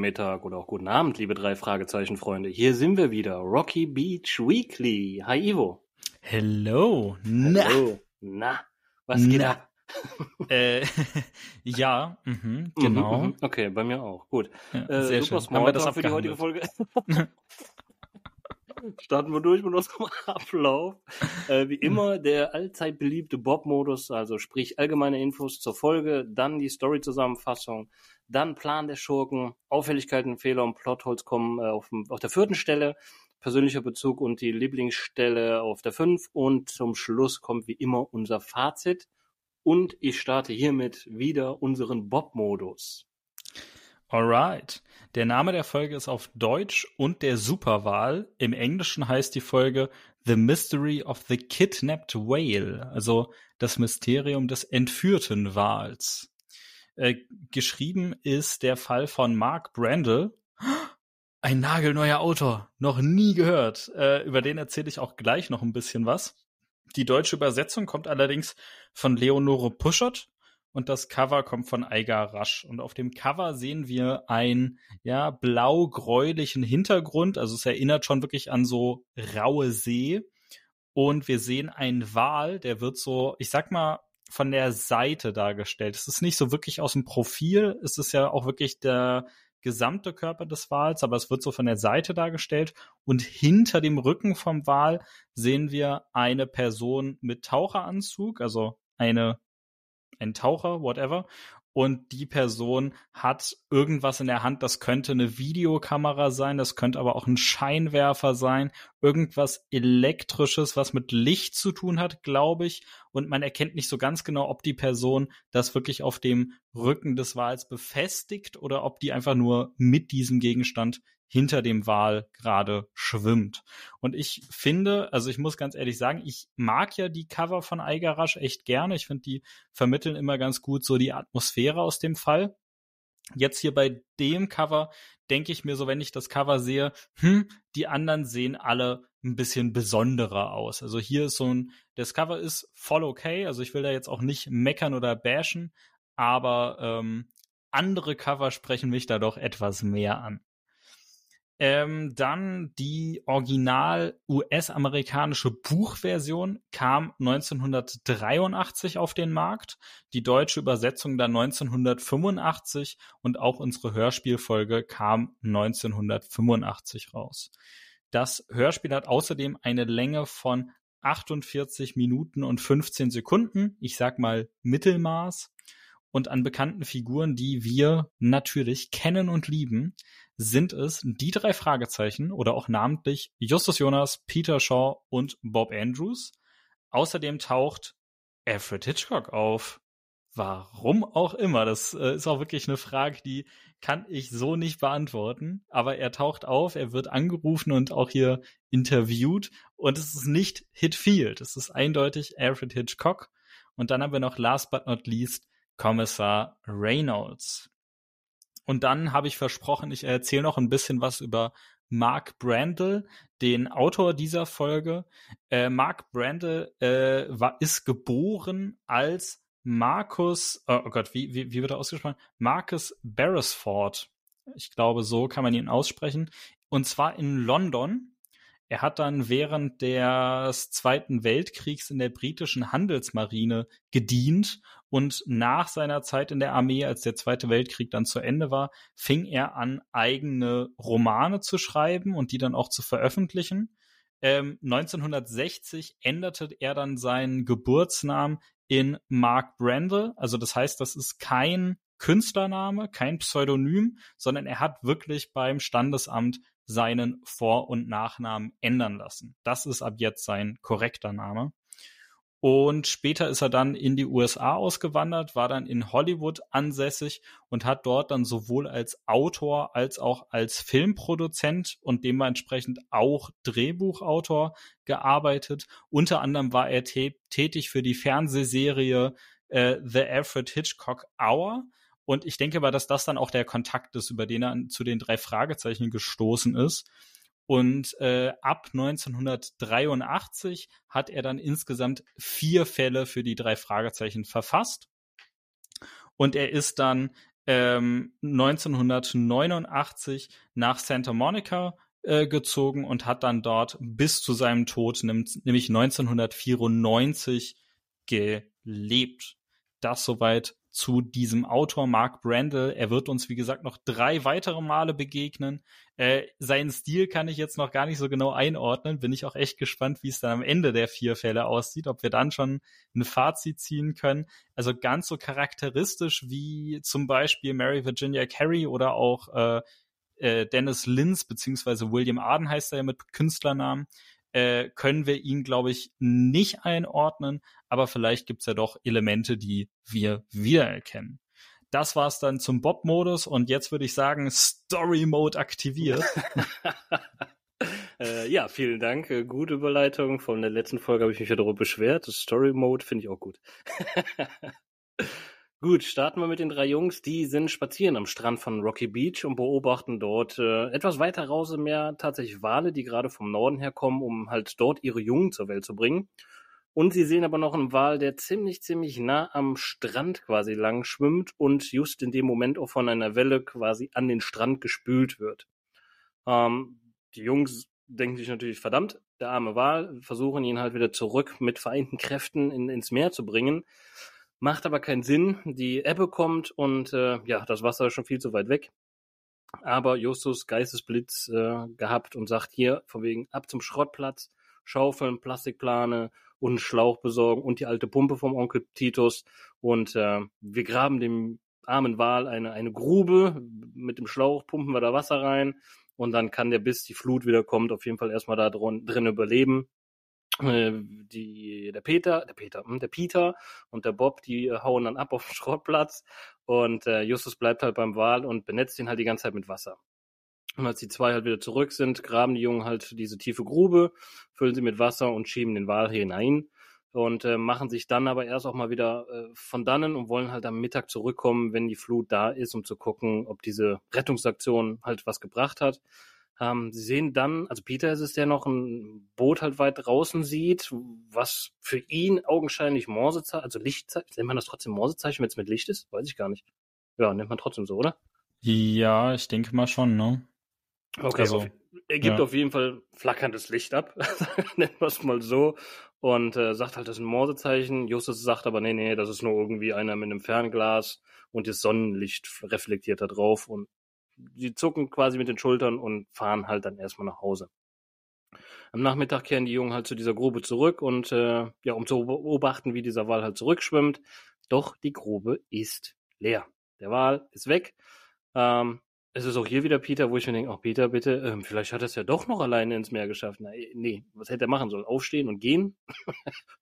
guten Mittag oder auch guten Abend, liebe 3 Fragezeichen-Freunde. Hier sind wir wieder, Rocky Beach Weekly. Hi Ivo. Hello. Na, was geht ab? Ja, genau. Okay, bei mir auch. Gut. Ja, sehr schön. Haben wir das für die heutige Folge? Starten wir durch mit unserem Ablauf. Wie immer der allzeit beliebte Bob-Modus, also sprich allgemeine Infos zur Folge, dann die Story-Zusammenfassung, dann Plan der Schurken, Auffälligkeiten, Fehler und Plotholes kommen auf der 4. Stelle, persönlicher Bezug und die Lieblingsstelle auf der 5. Und zum Schluss kommt wie immer unser Fazit. Und ich starte hiermit wieder unseren Bob-Modus. Alright. Der Name der Folge ist auf Deutsch und der Superwahl. Im Englischen heißt die Folge The Mystery of the Kidnapped Whale, also das Mysterium des entführten Wals. Geschrieben ist der Fall von Mark Brandel, ein nagelneuer Autor, noch nie gehört. Über den erzähle ich auch gleich noch ein bisschen was. Die deutsche Übersetzung kommt allerdings von Leonore Puschert. Und das Cover kommt von Eiger Rasch. Und auf dem Cover sehen wir einen blau-gräulichen Hintergrund. Also es erinnert schon wirklich an so raue See. Und wir sehen einen Wal, der wird so, ich sag mal, von der Seite dargestellt. Es ist nicht so wirklich aus dem Profil. Es ist ja auch wirklich der gesamte Körper des Wals, aber es wird so von der Seite dargestellt. Und hinter dem Rücken vom Wal sehen wir eine Person mit Taucheranzug, also ein Taucher, whatever, und die Person hat irgendwas in der Hand, das könnte eine Videokamera sein, das könnte aber auch ein Scheinwerfer sein, irgendwas Elektrisches, was mit Licht zu tun hat, glaube ich, und man erkennt nicht so ganz genau, ob die Person das wirklich auf dem Rücken des Wals befestigt oder ob die einfach nur mit diesem Gegenstand hinter dem Wal gerade schwimmt. Und ich finde, also ich muss ganz ehrlich sagen, ich mag ja die Cover von Eigerasch echt gerne. Ich finde, die vermitteln immer ganz gut so die Atmosphäre aus dem Fall. Jetzt hier bei dem Cover denke ich mir so, wenn ich das Cover sehe, die anderen sehen alle ein bisschen besonderer aus. Also hier ist das Cover ist voll okay. Also ich will da jetzt auch nicht meckern oder bashen, aber andere Cover sprechen mich da doch etwas mehr an. Dann die original US-amerikanische Buchversion kam 1983 auf den Markt, die deutsche Übersetzung dann 1985 und auch unsere Hörspielfolge kam 1985 raus. Das Hörspiel hat außerdem eine Länge von 48 Minuten und 15 Sekunden, ich sag mal Mittelmaß. Und an bekannten Figuren, die wir natürlich kennen und lieben, sind es die 3 Fragezeichen oder auch namentlich Justus Jonas, Peter Shaw und Bob Andrews. Außerdem taucht Alfred Hitchcock auf. Warum auch immer, das ist auch wirklich eine Frage, die kann ich so nicht beantworten. Aber er taucht auf, er wird angerufen und auch hier interviewt. Und es ist nicht Hitfield, es ist eindeutig Alfred Hitchcock. Und dann haben wir noch last but not least Kommissar Reynolds. Und dann habe ich versprochen, ich erzähle noch ein bisschen was über Mark Brandel, den Autor dieser Folge. Mark Brandel ist geboren als Marcus, wie wird er ausgesprochen? Marcus Beresford. Ich glaube, so kann man ihn aussprechen. Und zwar in London. Er hat dann während des Zweiten Weltkriegs in der britischen Handelsmarine gedient und nach seiner Zeit in der Armee, als der Zweite Weltkrieg dann zu Ende war, fing er an, eigene Romane zu schreiben und die dann auch zu veröffentlichen. 1960 änderte er dann seinen Geburtsnamen in Mark Brandel, also das heißt, das ist kein Künstlername, kein Pseudonym, sondern er hat wirklich beim Standesamt seinen Vor- und Nachnamen ändern lassen. Das ist ab jetzt sein korrekter Name. Und später ist er dann in die USA ausgewandert, war dann in Hollywood ansässig und hat dort dann sowohl als Autor als auch als Filmproduzent und dementsprechend auch Drehbuchautor gearbeitet. Unter anderem war er tätig für die Fernsehserie The Alfred Hitchcock Hour. Und ich denke mal, dass das dann auch der Kontakt ist, über den er zu den 3 Fragezeichen gestoßen ist. Und ab 1983 hat er dann insgesamt 4 Fälle für die 3 Fragezeichen verfasst. Und er ist dann 1989 nach Santa Monica gezogen und hat dann dort bis zu seinem Tod, nämlich 1994, gelebt. Das soweit zu diesem Autor Mark Brandel. Er wird uns, wie gesagt, noch 3 weitere Male begegnen. Seinen Stil kann ich jetzt noch gar nicht so genau einordnen. Bin ich auch echt gespannt, wie es dann am Ende der 4 Fälle aussieht, ob wir dann schon ein Fazit ziehen können. Also ganz so charakteristisch wie zum Beispiel Mary Virginia Carey oder auch Dennis Linz, beziehungsweise William Arden heißt er ja mit Künstlernamen, können wir ihn, glaube ich, nicht einordnen, aber vielleicht gibt's ja doch Elemente, die wir wiedererkennen. Das war's dann zum Bob-Modus und jetzt würde ich sagen, Story-Mode aktiviert. Ja, vielen Dank. Gute Überleitung. Von der letzten Folge habe ich mich ja darüber beschwert. Das Story-Mode finde ich auch gut. Gut, starten wir mit den 3 Jungs. Die sind spazieren am Strand von Rocky Beach und beobachten dort etwas weiter raus im Meer tatsächlich Wale, die gerade vom Norden herkommen, um halt dort ihre Jungen zur Welt zu bringen. Und sie sehen aber noch einen Wal, der ziemlich nah am Strand quasi lang schwimmt und just in dem Moment auch von einer Welle quasi an den Strand gespült wird. Die Jungs denken sich natürlich, verdammt, der arme Wal, versuchen ihn halt wieder zurück mit vereinten Kräften ins Meer zu bringen. Macht aber keinen Sinn, die Ebbe kommt und das Wasser ist schon viel zu weit weg. Aber Justus Geistesblitz gehabt und sagt hier von wegen ab zum Schrottplatz, Schaufeln, Plastikplane und einen Schlauch besorgen und die alte Pumpe vom Onkel Titus. Und wir graben dem armen Wal eine Grube, mit dem Schlauch pumpen wir da Wasser rein und dann kann der, bis die Flut wieder kommt, auf jeden Fall erstmal da drin überleben. Der Peter und der Bob, die hauen dann ab auf den Schrottplatz und Justus bleibt halt beim Wal und benetzt ihn halt die ganze Zeit mit Wasser. Und als die 2 halt wieder zurück sind, graben die Jungen halt diese tiefe Grube, füllen sie mit Wasser und schieben den Wal hinein und machen sich dann aber erst auch mal wieder von dannen und wollen halt am Mittag zurückkommen, wenn die Flut da ist, um zu gucken, ob diese Rettungsaktion halt was gebracht hat. Sie sehen dann, also Peter ist es, der noch ein Boot halt weit draußen sieht, was für ihn augenscheinlich Morsezeichen, also Lichtzeichen, nennt man das trotzdem Morsezeichen, wenn es mit Licht ist? Weiß ich gar nicht. Ja, nennt man trotzdem so, oder? Ja, ich denke mal schon, ne? Okay, also, er gibt auf jeden Fall flackerndes Licht ab, nennt man es mal so, und sagt halt, das ist ein Morsezeichen. Justus sagt aber, nee, das ist nur irgendwie einer mit einem Fernglas und das Sonnenlicht reflektiert da drauf und die zucken quasi mit den Schultern und fahren halt dann erstmal nach Hause. Am Nachmittag kehren die Jungen halt zu dieser Grube zurück und um zu beobachten, wie dieser Wal halt zurückschwimmt. Doch die Grube ist leer. Der Wal ist weg. Es ist auch hier wieder Peter, wo ich mir denke, Peter, bitte, vielleicht hat er es ja doch noch alleine ins Meer geschafft. Nee, was hätte er machen sollen? Aufstehen und gehen?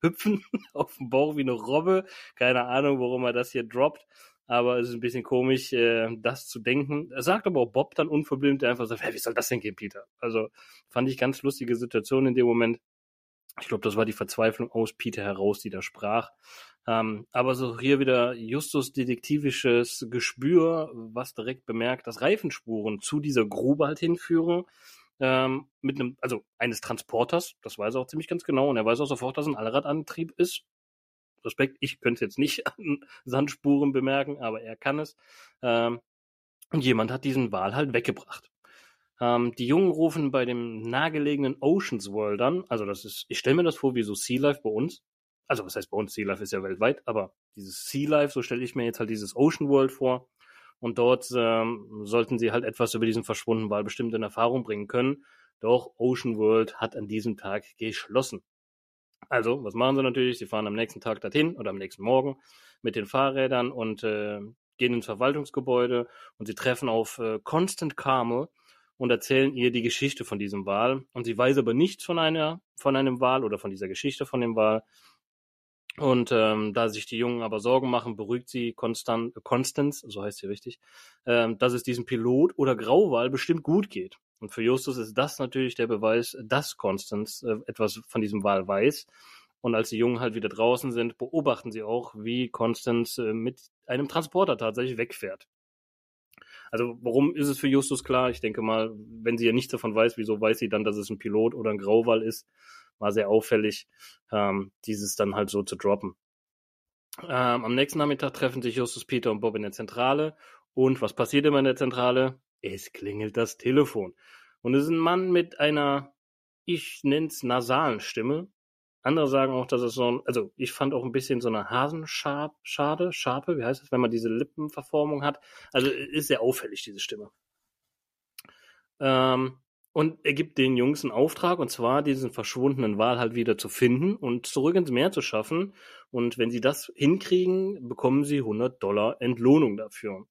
Hüpfen auf dem Bauch wie eine Robbe? Keine Ahnung, warum er das hier droppt. Aber es ist ein bisschen komisch, das zu denken. Er sagt aber auch Bob dann unverblümt, der einfach sagt, wie soll das denn gehen, Peter? Also fand ich ganz lustige Situation in dem Moment. Ich glaube, das war die Verzweiflung aus Peter heraus, die da sprach. Aber so hier wieder Justus detektivisches Gespür, was direkt bemerkt, dass Reifenspuren zu dieser Grube halt hinführen. Eines Transporters, das weiß er auch ziemlich ganz genau. Und er weiß auch sofort, dass ein Allradantrieb ist. Respekt, ich könnte jetzt nicht an Sandspuren bemerken, aber er kann es. Und jemand hat diesen Wal halt weggebracht. Die Jungen rufen bei dem nahegelegenen Ocean World an. Also das ist, ich stelle mir das vor wie so Sea Life bei uns. Also was heißt bei uns? Sea Life ist ja weltweit, aber dieses Sea Life, so stelle ich mir jetzt halt dieses Ocean World vor. Und dort sollten sie halt etwas über diesen verschwundenen Wal bestimmt in Erfahrung bringen können. Doch Ocean World hat an diesem Tag geschlossen. Also, was machen sie natürlich? Sie fahren am nächsten Tag dorthin oder am nächsten Morgen mit den Fahrrädern und gehen ins Verwaltungsgebäude und sie treffen auf Constance Carmel und erzählen ihr die Geschichte von diesem Wal. Und sie weiß aber nichts von einem Wal oder von dieser Geschichte von dem Wal. Und da sich die Jungen aber Sorgen machen, beruhigt sie Constance, so heißt sie richtig, dass es diesem Pilot oder Grauwal bestimmt gut geht. Und für Justus ist das natürlich der Beweis, dass Constance etwas von diesem Wal weiß. Und als die Jungen halt wieder draußen sind, beobachten sie auch, wie Constance mit einem Transporter tatsächlich wegfährt. Also warum ist es für Justus klar? Ich denke mal, wenn sie ja nichts davon weiß, wieso weiß sie dann, dass es ein Pilot oder ein Grauwal ist? War sehr auffällig, dieses dann halt so zu droppen. Am nächsten Nachmittag treffen sich Justus, Peter und Bob in der Zentrale. Und was passiert immer in der Zentrale? Es klingelt das Telefon. Und es ist ein Mann mit einer, ich nenn's nasalen Stimme. Andere sagen auch, dass es so ein, also ich fand auch ein bisschen so eine Hasenscharpe, wie heißt das, wenn man diese Lippenverformung hat. Also ist sehr auffällig, diese Stimme. Und er gibt den Jungs einen Auftrag, und zwar diesen verschwundenen Wal halt wieder zu finden und zurück ins Meer zu schaffen. Und wenn sie das hinkriegen, bekommen sie $100 Entlohnung dafür.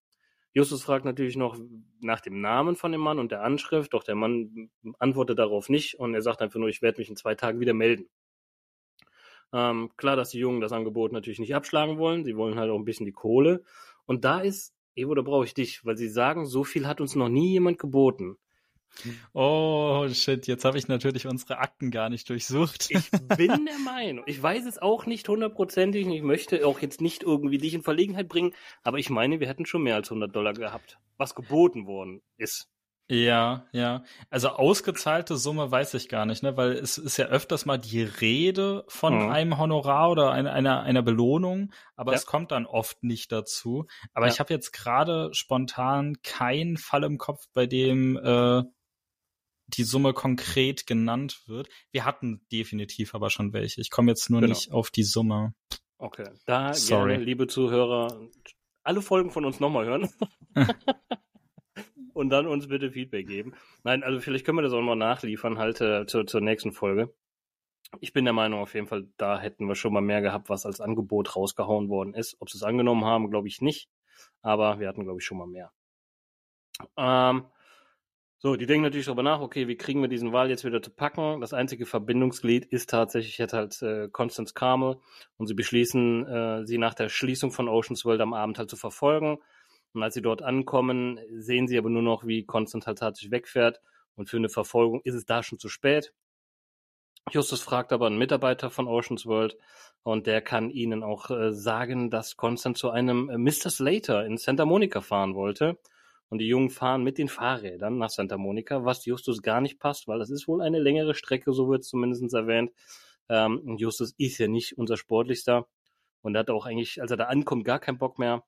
Justus fragt natürlich noch nach dem Namen von dem Mann und der Anschrift, doch der Mann antwortet darauf nicht und er sagt einfach nur, ich werde mich in 2 Tagen wieder melden. Klar, dass die Jungen das Angebot natürlich nicht abschlagen wollen, sie wollen halt auch ein bisschen die Kohle. Und da ist, Evo, da brauche ich dich, weil sie sagen, so viel hat uns noch nie jemand geboten. Oh shit, jetzt habe ich natürlich unsere Akten gar nicht durchsucht. Ich bin der Meinung, ich weiß es auch nicht hundertprozentig und ich möchte auch jetzt nicht irgendwie dich in Verlegenheit bringen, aber ich meine, wir hätten schon mehr als $100 gehabt, was geboten worden ist. Ja. Also ausgezahlte Summe weiß ich gar nicht, ne? Weil es ist ja öfters mal die Rede von einem Honorar oder einer Belohnung, aber es kommt dann oft nicht dazu. Aber ich habe jetzt gerade spontan keinen Fall im Kopf, bei dem die Summe konkret genannt wird. Wir hatten definitiv aber schon welche. Ich komme jetzt nur nicht auf die Summe. Okay, da gerne, liebe Zuhörer, alle Folgen von uns nochmal hören. Und dann uns bitte Feedback geben. Nein, also vielleicht können wir das auch mal nachliefern, halt zur nächsten Folge. Ich bin der Meinung, auf jeden Fall, da hätten wir schon mal mehr gehabt, was als Angebot rausgehauen worden ist. Ob sie es angenommen haben, glaube ich nicht. Aber wir hatten, glaube ich, schon mal mehr. So, die denken natürlich darüber nach, okay, wie kriegen wir diesen Wal jetzt wieder zu packen? Das einzige Verbindungsglied ist tatsächlich jetzt halt Constance Carmel. Und sie beschließen, sie nach der Schließung von Ocean's World am Abend halt zu verfolgen. Und als sie dort ankommen, sehen sie aber nur noch, wie Constance halt tatsächlich wegfährt. Und für eine Verfolgung ist es da schon zu spät. Justus fragt aber einen Mitarbeiter von Ocean's World. Und der kann ihnen auch sagen, dass Constance zu einem Mr. Slater in Santa Monica fahren wollte. Und die Jungen fahren mit den Fahrrädern nach Santa Monica, was Justus gar nicht passt, weil das ist wohl eine längere Strecke, so wird es zumindest erwähnt. Und Justus ist ja nicht unser Sportlichster. Und er hat auch eigentlich, als er da ankommt, gar keinen Bock mehr.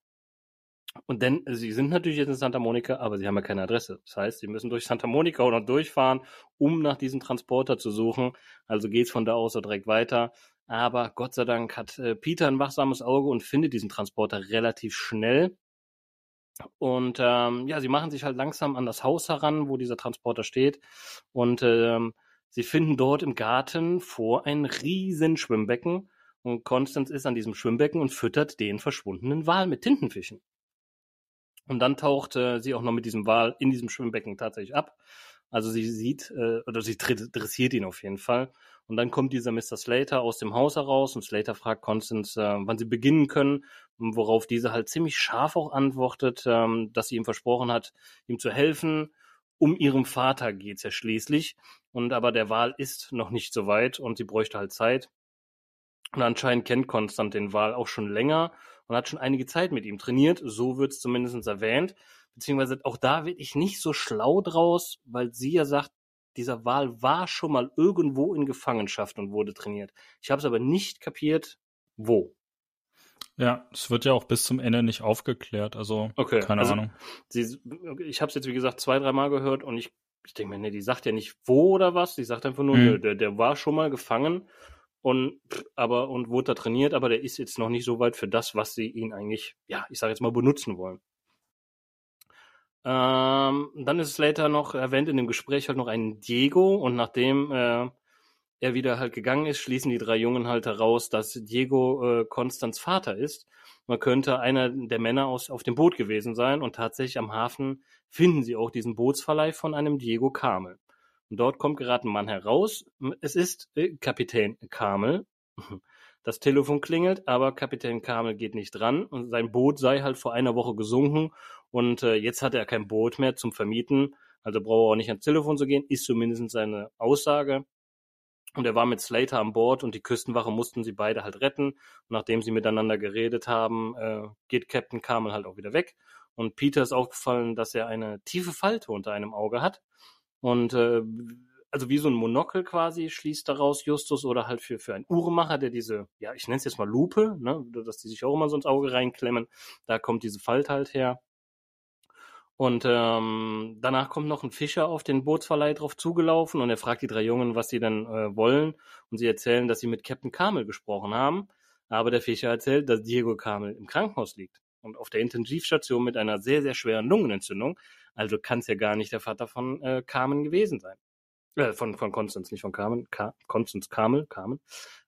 Und denn, sie sind natürlich jetzt in Santa Monica, aber sie haben ja keine Adresse. Das heißt, sie müssen durch Santa Monica oder durchfahren, um nach diesem Transporter zu suchen. Also geht's von da aus so direkt weiter. Aber Gott sei Dank hat Peter ein wachsames Auge und findet diesen Transporter relativ schnell. Und sie machen sich halt langsam an das Haus heran, wo dieser Transporter steht. Und sie finden dort im Garten vor ein riesen Schwimmbecken. Und Constance ist an diesem Schwimmbecken und füttert den verschwundenen Wal mit Tintenfischen. Und dann taucht sie auch noch mit diesem Wal in diesem Schwimmbecken tatsächlich ab. Also sie sieht, oder sie dressiert ihn auf jeden Fall. Und dann kommt dieser Mr. Slater aus dem Haus heraus und Slater fragt Constance, wann sie beginnen können, worauf diese halt ziemlich scharf auch antwortet, dass sie ihm versprochen hat, ihm zu helfen. Um ihrem Vater geht's ja schließlich. Und aber der Wal ist noch nicht so weit und sie bräuchte halt Zeit. Und anscheinend kennt Constance den Wal auch schon länger und hat schon einige Zeit mit ihm trainiert. So wird es zumindest erwähnt. Beziehungsweise auch da werde ich nicht so schlau draus, weil sie ja sagt, dieser Wal war schon mal irgendwo in Gefangenschaft und wurde trainiert. Ich habe es aber nicht kapiert, wo. Ja, es wird ja auch bis zum Ende nicht aufgeklärt. Also keine Ahnung. Ich habe es jetzt, wie gesagt, 2-3 Mal gehört und ich denke mir, nee, die sagt ja nicht wo oder was. Die sagt einfach nur, der war schon mal gefangen. Und wurde da trainiert, aber der ist jetzt noch nicht so weit für das, was sie ihn eigentlich, benutzen wollen. Dann ist Slater noch erwähnt in dem Gespräch halt noch einen Diego und nachdem er wieder halt gegangen ist, schließen die 3 Jungen halt heraus, dass Diego Constance Vater ist. Man könnte einer der Männer auf dem Boot gewesen sein und tatsächlich am Hafen finden sie auch diesen Bootsverleih von einem Diego Carmel. Und dort kommt gerade ein Mann heraus. Es ist Kapitän Carmel. Das Telefon klingelt, aber Kapitän Carmel geht nicht dran. Und sein Boot sei halt vor einer Woche gesunken. Und jetzt hat er kein Boot mehr zum Vermieten. Also braucht er auch nicht ans Telefon zu gehen. Ist zumindest seine Aussage. Und er war mit Slater an Bord und die Küstenwache mussten sie beide halt retten. Und nachdem sie miteinander geredet haben, geht Captain Carmel halt auch wieder weg. Und Peter ist aufgefallen, dass er eine tiefe Falte unter einem Auge hat. Und also wie so ein Monokel quasi schließt daraus Justus oder halt für einen Uhrmacher, der diese, ich nenne es jetzt mal Lupe, ne, dass die sich auch immer so ins Auge reinklemmen, da kommt diese Falte halt her. Und danach kommt noch ein Fischer auf den Bootsverleih drauf zugelaufen und er fragt die drei Jungen, was sie denn wollen. Und sie erzählen, dass sie mit Captain Carmel gesprochen haben. Aber der Fischer erzählt, dass Diego Carmel im Krankenhaus liegt und auf der Intensivstation mit einer sehr, sehr schweren Lungenentzündung. Also kann es ja gar nicht der Vater von Carmen gewesen sein. Von Constance, nicht von Carmen. Constance Carmel, Carmen.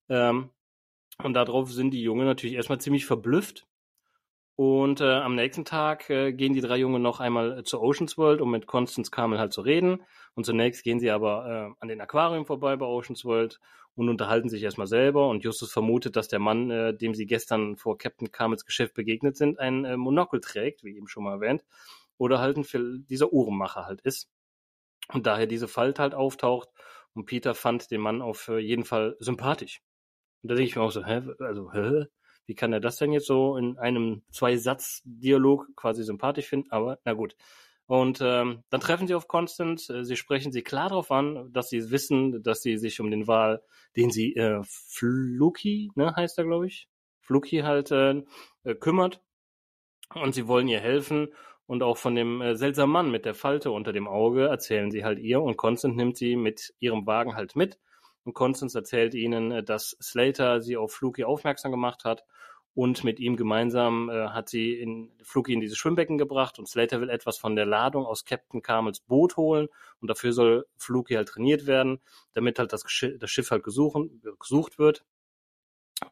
Und darauf sind die Jungen natürlich erstmal ziemlich verblüfft. Und am nächsten Tag gehen die drei Jungen noch einmal zur Ocean's World, um mit Constance Carmel halt zu reden. Und zunächst gehen sie aber an den Aquarium vorbei bei Ocean's World und unterhalten sich erstmal selber. Und Justus vermutet, dass der Mann, dem sie gestern vor Captain Carmels Geschäft begegnet sind, ein Monokel trägt, wie eben schon mal erwähnt. Oder halt dieser Uhrenmacher halt ist. Und daher diese Falt halt auftaucht. Und Peter fand den Mann auf jeden Fall sympathisch. Und da denke ich mir auch so, wie kann er das denn jetzt so in einem Zwei-Satz-Dialog quasi sympathisch finden? Aber na gut. Und dann treffen sie auf Constance. Sie sprechen sie klar darauf an, dass sie wissen, dass sie sich um den Wal, den sie Fluky, ne, heißt er, glaube ich, Fluky halt kümmert. Und sie wollen ihr helfen. Und auch von dem seltsamen Mann mit der Falte unter dem Auge erzählen sie halt ihr. Und Constance nimmt sie mit ihrem Wagen halt mit. Und Constance erzählt ihnen, dass Slater sie auf Fluky aufmerksam gemacht hat und mit ihm gemeinsam hat sie Fluky in dieses Schwimmbecken gebracht und Slater will etwas von der Ladung aus Captain Carmels Boot holen und dafür soll Fluky halt trainiert werden, damit halt das Schiff halt gesucht wird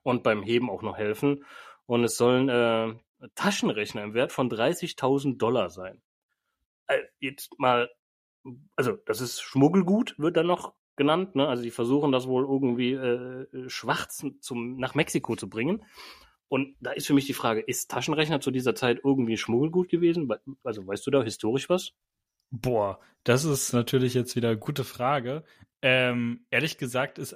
und beim Heben auch noch helfen. Und es sollen Taschenrechner im Wert von $30.000 sein. Jetzt mal, also das ist Schmuggelgut, wird dann noch genannt, ne? Also die versuchen das wohl irgendwie schwarz nach Mexiko zu bringen. Und da ist für mich die Frage, ist Taschenrechner zu dieser Zeit irgendwie Schmuggelgut gewesen? Also weißt du da historisch was? Boah, das ist natürlich jetzt wieder eine gute Frage. Ehrlich gesagt ist,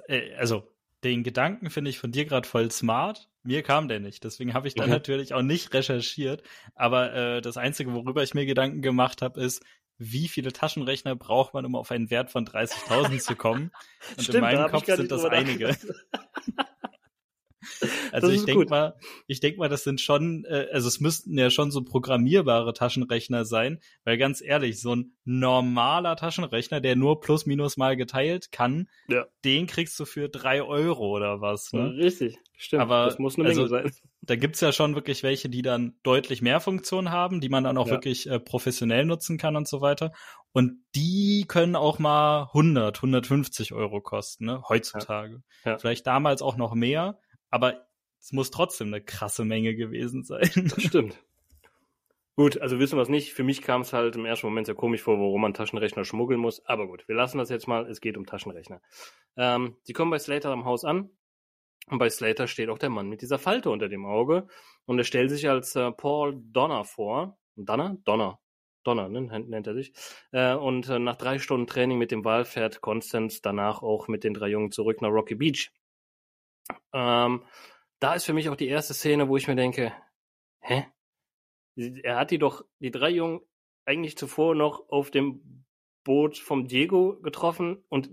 den Gedanken finde ich von dir gerade voll smart. Mir kam der nicht, deswegen habe ich dann natürlich auch nicht recherchiert. Aber das Einzige, worüber ich mir Gedanken gemacht habe, ist, wie viele Taschenrechner braucht man, um auf einen Wert von 30.000 zu kommen? Und stimmt, in meinem Kopf sind das einige. Also ich denke mal, das sind schon, es müssten ja schon so programmierbare Taschenrechner sein, weil ganz ehrlich, so ein normaler Taschenrechner, der nur plus minus mal geteilt kann, ja, den kriegst du für €3 oder was. Ne? Richtig, stimmt. Aber das muss eine Menge sein. Da gibt's ja schon wirklich welche, die dann deutlich mehr Funktionen haben, die man dann auch wirklich professionell nutzen kann und so weiter. Und die können auch mal 100, 150 € kosten, ne? Heutzutage. Ja. Ja. Vielleicht damals auch noch mehr. Aber es muss trotzdem eine krasse Menge gewesen sein. Das stimmt. Gut, also wissen wir es nicht. Für mich kam es halt im ersten Moment sehr komisch vor, warum man Taschenrechner schmuggeln muss. Aber gut, wir lassen das jetzt mal. Es geht um Taschenrechner. Sie kommen bei Slater am Haus an. Und bei Slater steht auch der Mann mit dieser Falte unter dem Auge. Und er stellt sich als Paul Donner vor. Donner, ne, nennt er sich. Und nach 3 Stunden Training mit dem Wal fährt Constance danach auch mit den drei Jungen zurück nach Rocky Beach. Da ist für mich auch die erste Szene, wo ich mir denke, er hat die drei Jungen eigentlich zuvor noch auf dem Boot vom Diego getroffen und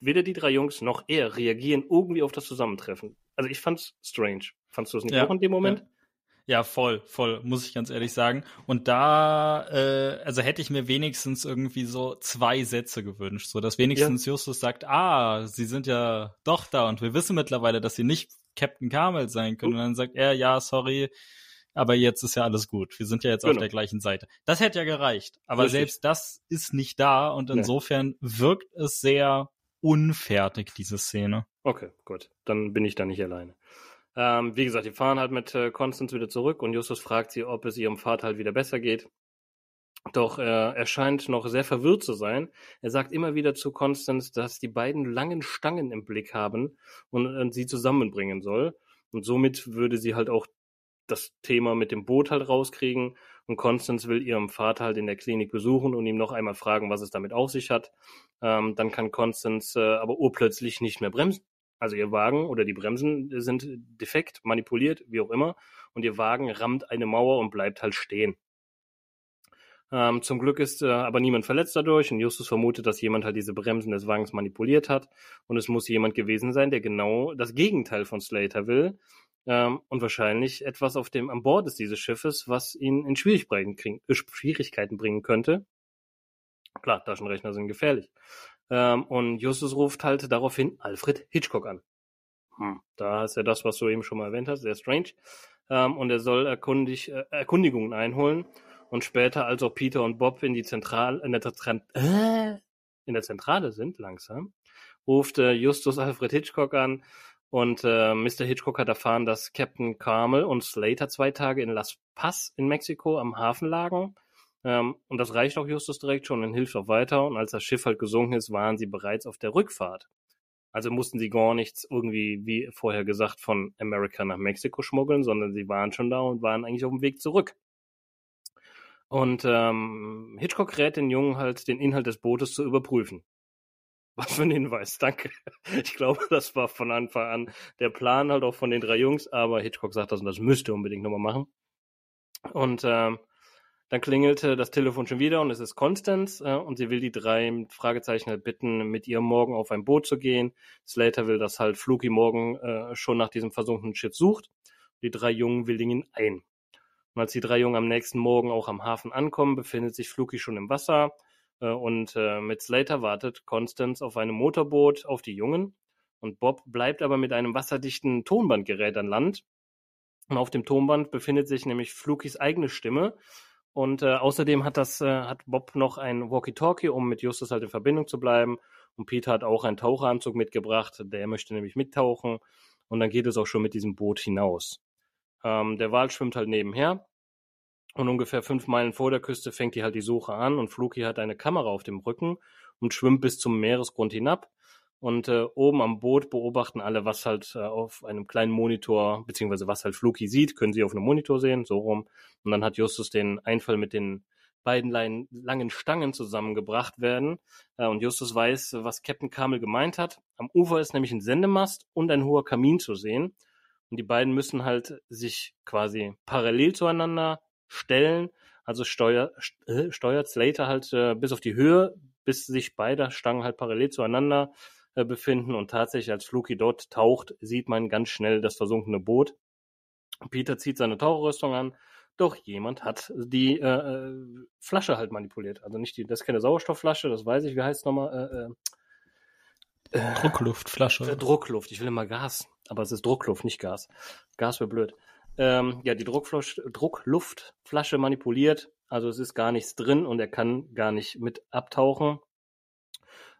weder die drei Jungs noch er reagieren irgendwie auf das Zusammentreffen. Also ich fand's strange. Fandst du es nicht auch in dem Moment? Ja, voll, muss ich ganz ehrlich sagen. Und da, hätte ich mir wenigstens irgendwie so 2 Sätze gewünscht, so dass wenigstens Justus sagt, sie sind ja doch da und wir wissen mittlerweile, dass sie nicht Captain Carmel sein können. Und dann sagt er, ja, sorry, aber jetzt ist ja alles gut. Wir sind ja jetzt auf der gleichen Seite. Das hätte ja gereicht, aber selbst das ist nicht da und insofern wirkt es sehr unfertig, diese Szene. Okay, gut, dann bin ich da nicht alleine. Wie gesagt, die fahren halt mit Constance wieder zurück und Justus fragt sie, ob es ihrem Vater halt wieder besser geht. Doch er scheint noch sehr verwirrt zu sein. Er sagt immer wieder zu Constance, dass die beiden langen Stangen im Blick haben und sie zusammenbringen soll. Und somit würde sie halt auch das Thema mit dem Boot halt rauskriegen. Und Constance will ihrem Vater halt in der Klinik besuchen und ihm noch einmal fragen, was es damit auf sich hat. Dann kann Constance aber urplötzlich nicht mehr bremsen. Also ihr Wagen oder die Bremsen sind defekt, manipuliert, wie auch immer. Und ihr Wagen rammt eine Mauer und bleibt halt stehen. Zum Glück ist aber niemand verletzt dadurch. Und Justus vermutet, dass jemand halt diese Bremsen des Wagens manipuliert hat. Und es muss jemand gewesen sein, der genau das Gegenteil von Slater will. und wahrscheinlich etwas an Bord ist dieses Schiffes, was ihn in Schwierigkeiten bringen könnte. Klar, Taschenrechner sind gefährlich. Und Justus ruft halt daraufhin Alfred Hitchcock an. Da ist ja das, was du eben schon mal erwähnt hast, sehr strange. Und er soll Erkundigungen einholen. Und später, als auch Peter und Bob in der Zentrale sind, langsam, ruft Justus Alfred Hitchcock an. Und Mr. Hitchcock hat erfahren, dass Captain Carmel und Slater 2 Tage in La Paz in Mexiko am Hafen lagen. Und das reicht auch Justus direkt schon und hilft auch weiter. Und als das Schiff halt gesunken ist, waren sie bereits auf der Rückfahrt. Also mussten sie gar nichts irgendwie, wie vorher gesagt, von Amerika nach Mexiko schmuggeln, sondern sie waren schon da und waren eigentlich auf dem Weg zurück. Und Hitchcock rät den Jungen halt, den Inhalt des Bootes zu überprüfen. Was für ein Hinweis, danke. Ich glaube, das war von Anfang an der Plan halt auch von den 3 Jungs, aber Hitchcock sagt das und das müsste unbedingt nochmal machen. Und dann klingelte das Telefon schon wieder und es ist Constance und sie will die 3 Fragezeichen halt bitten, mit ihr morgen auf ein Boot zu gehen. Slater will, dass halt Fluky morgen schon nach diesem versunkenen Schiff sucht. Die 3 Jungen willigen ihn ein. Und als die 3 Jungen am nächsten Morgen auch am Hafen ankommen, befindet sich Fluky schon im Wasser. Und mit Slater wartet Constance auf einem Motorboot auf die Jungen und Bob bleibt aber mit einem wasserdichten Tonbandgerät an Land und auf dem Tonband befindet sich nämlich Flukys eigene Stimme und außerdem hat Bob noch ein Walkie-Talkie, um mit Justus halt in Verbindung zu bleiben und Peter hat auch einen Taucheranzug mitgebracht, der möchte nämlich mittauchen und dann geht es auch schon mit diesem Boot hinaus. Der Wal schwimmt halt nebenher. Und ungefähr 5 Meilen vor der Küste fängt die halt die Suche an und Fluky hat eine Kamera auf dem Rücken und schwimmt bis zum Meeresgrund hinab. Und oben am Boot beobachten alle, was halt auf einem kleinen Monitor, beziehungsweise was halt Fluky sieht, können sie auf einem Monitor sehen, so rum. Und dann hat Justus den Einfall mit den beiden langen Stangen zusammengebracht werden. Und Justus weiß, was Captain Carmel gemeint hat. Am Ufer ist nämlich ein Sendemast und ein hoher Kamin zu sehen. Und die beiden müssen halt sich quasi parallel zueinander stellen, also steuert Slater halt bis auf die Höhe, bis sich beide Stangen halt parallel zueinander befinden und tatsächlich als Fluky dort taucht, sieht man ganz schnell das versunkene Boot. Peter zieht seine Taucherrüstung an, doch jemand hat die Flasche halt manipuliert, also nicht die, das ist keine Sauerstoffflasche, das weiß ich, wie heißt es nochmal? Druckluftflasche. Druckluft, ich will immer Gas, aber es ist Druckluft, nicht Gas. Gas wäre blöd. Die Druckluftflasche manipuliert, also es ist gar nichts drin und er kann gar nicht mit abtauchen.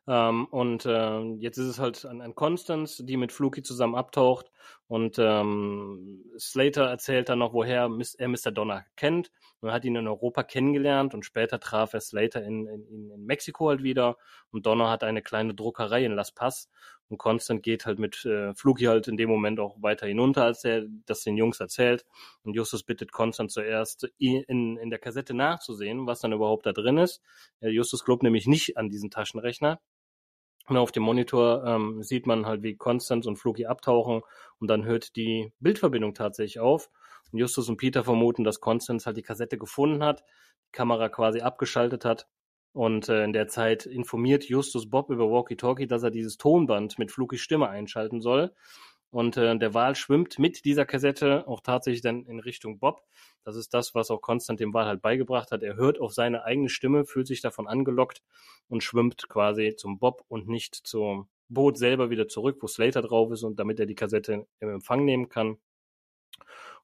Jetzt ist es halt an Constance, die mit Fluky zusammen abtaucht und Slater erzählt dann noch, woher er Mr. Donner kennt. Man hat ihn in Europa kennengelernt und später traf er Slater in Mexiko halt wieder und Donner hat eine kleine Druckerei in La Paz und Constance geht halt mit Fluky halt in dem Moment auch weiter hinunter, als er das den Jungs erzählt und Justus bittet Constance zuerst in der Kassette nachzusehen, was dann überhaupt da drin ist. Justus glaubt nämlich nicht an diesen Taschenrechner. Und auf dem Monitor sieht man halt, wie Constance und Fluky abtauchen und dann hört die Bildverbindung tatsächlich auf. Und Justus und Peter vermuten, dass Constance halt die Kassette gefunden hat, die Kamera quasi abgeschaltet hat und in der Zeit informiert Justus Bob über Walkie-Talkie, dass er dieses Tonband mit Flukys Stimme einschalten soll. Und der Wal schwimmt mit dieser Kassette auch tatsächlich dann in Richtung Bob. Das ist das, was auch Constance dem Wal halt beigebracht hat. Er hört auf seine eigene Stimme, fühlt sich davon angelockt und schwimmt quasi zum Bob und nicht zum Boot selber wieder zurück, wo Slater drauf ist und damit er die Kassette im Empfang nehmen kann.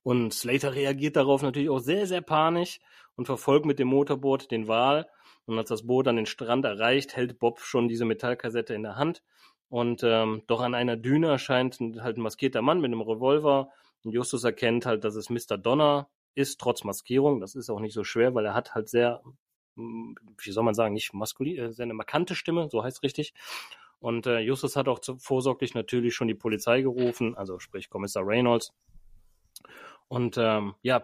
Und Slater reagiert darauf natürlich auch sehr, sehr panisch und verfolgt mit dem Motorboot den Wal. Und als das Boot dann den Strand erreicht, hält Bob schon diese Metallkassette in der Hand. Und doch an einer Düne erscheint halt ein maskierter Mann mit einem Revolver. Und Justus erkennt halt, dass es Mr. Donner ist, trotz Maskierung. Das ist auch nicht so schwer, weil er hat halt sehr, wie soll man sagen, nicht maskulin, sehr eine markante Stimme, so heißt es richtig. Und Justus hat auch vorsorglich natürlich schon die Polizei gerufen, also sprich Kommissar Reynolds. Und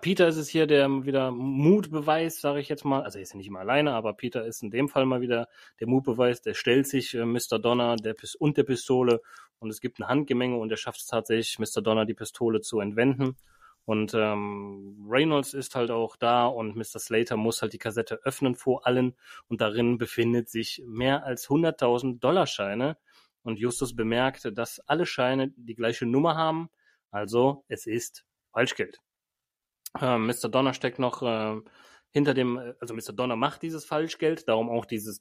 Peter ist es hier, der wieder Mut beweist, sage ich jetzt mal. Also er ist ja nicht immer alleine, aber Peter ist in dem Fall mal wieder der Mut beweist. Der stellt sich Mr. Donner und der Pistole und es gibt eine Handgemenge und er schafft es tatsächlich, Mr. Donner die Pistole zu entwenden. Und Reynolds ist halt auch da und Mr. Slater muss halt die Kassette öffnen vor allen und darin befindet sich mehr als 100.000 Dollarscheine. Und Justus bemerkte, dass alle Scheine die gleiche Nummer haben. Also es ist Falschgeld. Mr. Donner steckt noch hinter dem, also Mr. Donner macht dieses Falschgeld, darum auch diese